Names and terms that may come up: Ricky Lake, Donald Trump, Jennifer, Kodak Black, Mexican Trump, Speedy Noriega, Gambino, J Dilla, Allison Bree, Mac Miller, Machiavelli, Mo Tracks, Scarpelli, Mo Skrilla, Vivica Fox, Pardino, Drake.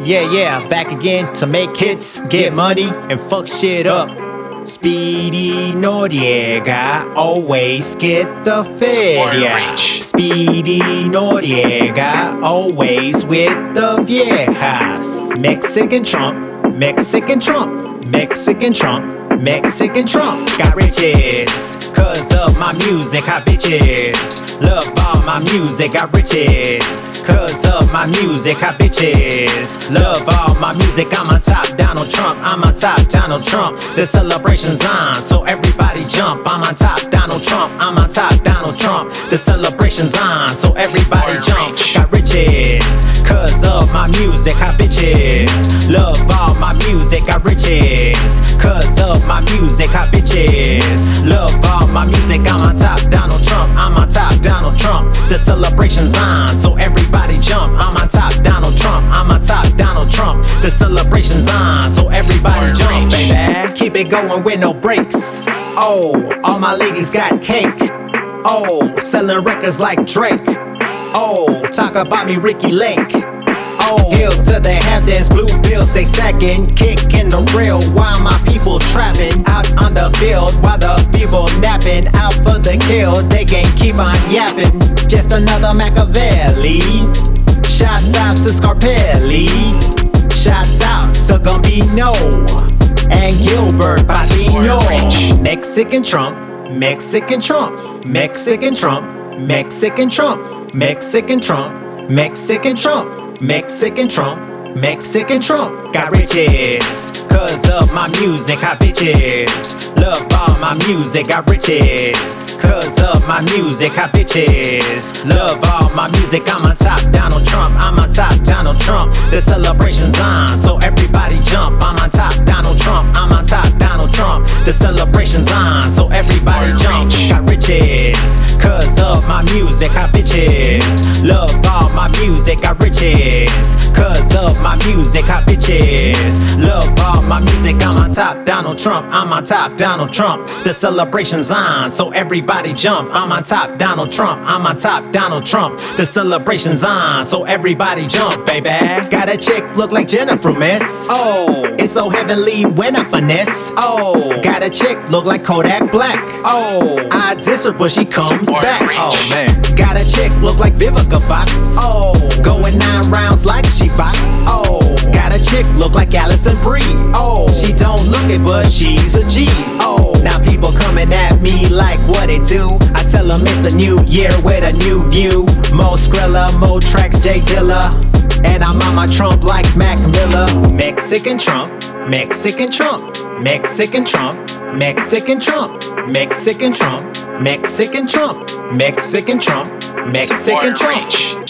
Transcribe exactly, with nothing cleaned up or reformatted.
Yeah, yeah, back again to make hits, get money, and fuck shit up. Speedy Noriega always get the feria. Speedy Noriega always with the viejas. Mexican Trump, Mexican Trump, Mexican Trump. Mexican Trump got riches, cause of my music I bitches. Love all my music I riches, cause of my music I bitches. Love all my music, I'm on top Donald Trump, I'm on top Donald Trump. The celebration's on, so everybody jump. I'm on top Donald Trump, I'm on top Donald Trump. The celebration's on, so everybody jump. Got riches, cause of my music I bitches. Love all my music I riches, cause of my music, hot bitches. Love all my music, I'm on top Donald Trump, I'm on top Donald Trump. The celebration's on, so everybody jump. I'm on top Donald Trump, I'm on top Donald Trump. The celebration's on, so everybody jump, baby. Keep it going with no breaks. Oh, all my ladies got cake. Oh, selling records like Drake. Oh, talk about me, Ricky Lake. Hills to the half dance, blue bills they stacking, kicking the rail while my people trapping out on the field while the people napping out for the kill. They can keep on yapping. Just another Machiavelli. Shots out to Scarpelli. Shots out to Gambino and Gilbert Pardino. Mexican Trump, Mexican Trump, Mexican Trump, Mexican Trump, Mexican Trump, Mexican Trump. Mexican Trump, Mexican Trump got riches, cause of my music, hot bitches. Love all my music, got riches, cause of my music, hot bitches. Love all my music, I'm on top Donald Trump, I'm on top Donald Trump. The celebration's on, so everybody jump. I'm on top Donald Trump, I'm on top Donald Trump. The celebration's on, so everybody jump. Got riches, cause of my music, hot bitches. Love all my music, got riches, cause of my music, hot bitches. Love all my music, I'm on top Donald Trump, I'm on top Donald Trump. The celebration's on, so everybody jump. I'm on top Donald Trump, I'm on top Donald Trump. The celebration's on, so everybody jump, baby. Got a chick look like Jennifer, miss. Oh, it's so heavenly when I finesse. Oh, got a chick look like Kodak Black. Oh, I diss her but she comes back. Oh man, got a chick look like Vivica Fox. Oh, going nine rounds like she box. Oh, got a chick look like Allison Bree. Oh, she don't look it but she's a G. Oh, now people coming at me like what it do. I tell them it's a new year with a new view. Mo Skrilla, Mo Tracks, J Dilla, and I'm on my Trump like Mac Miller. Mexican Trump, Mexican Trump, Mexican Trump, Mexican Trump, Mexican Trump, Mexican Trump, Mexican Trump, Mexican Trump.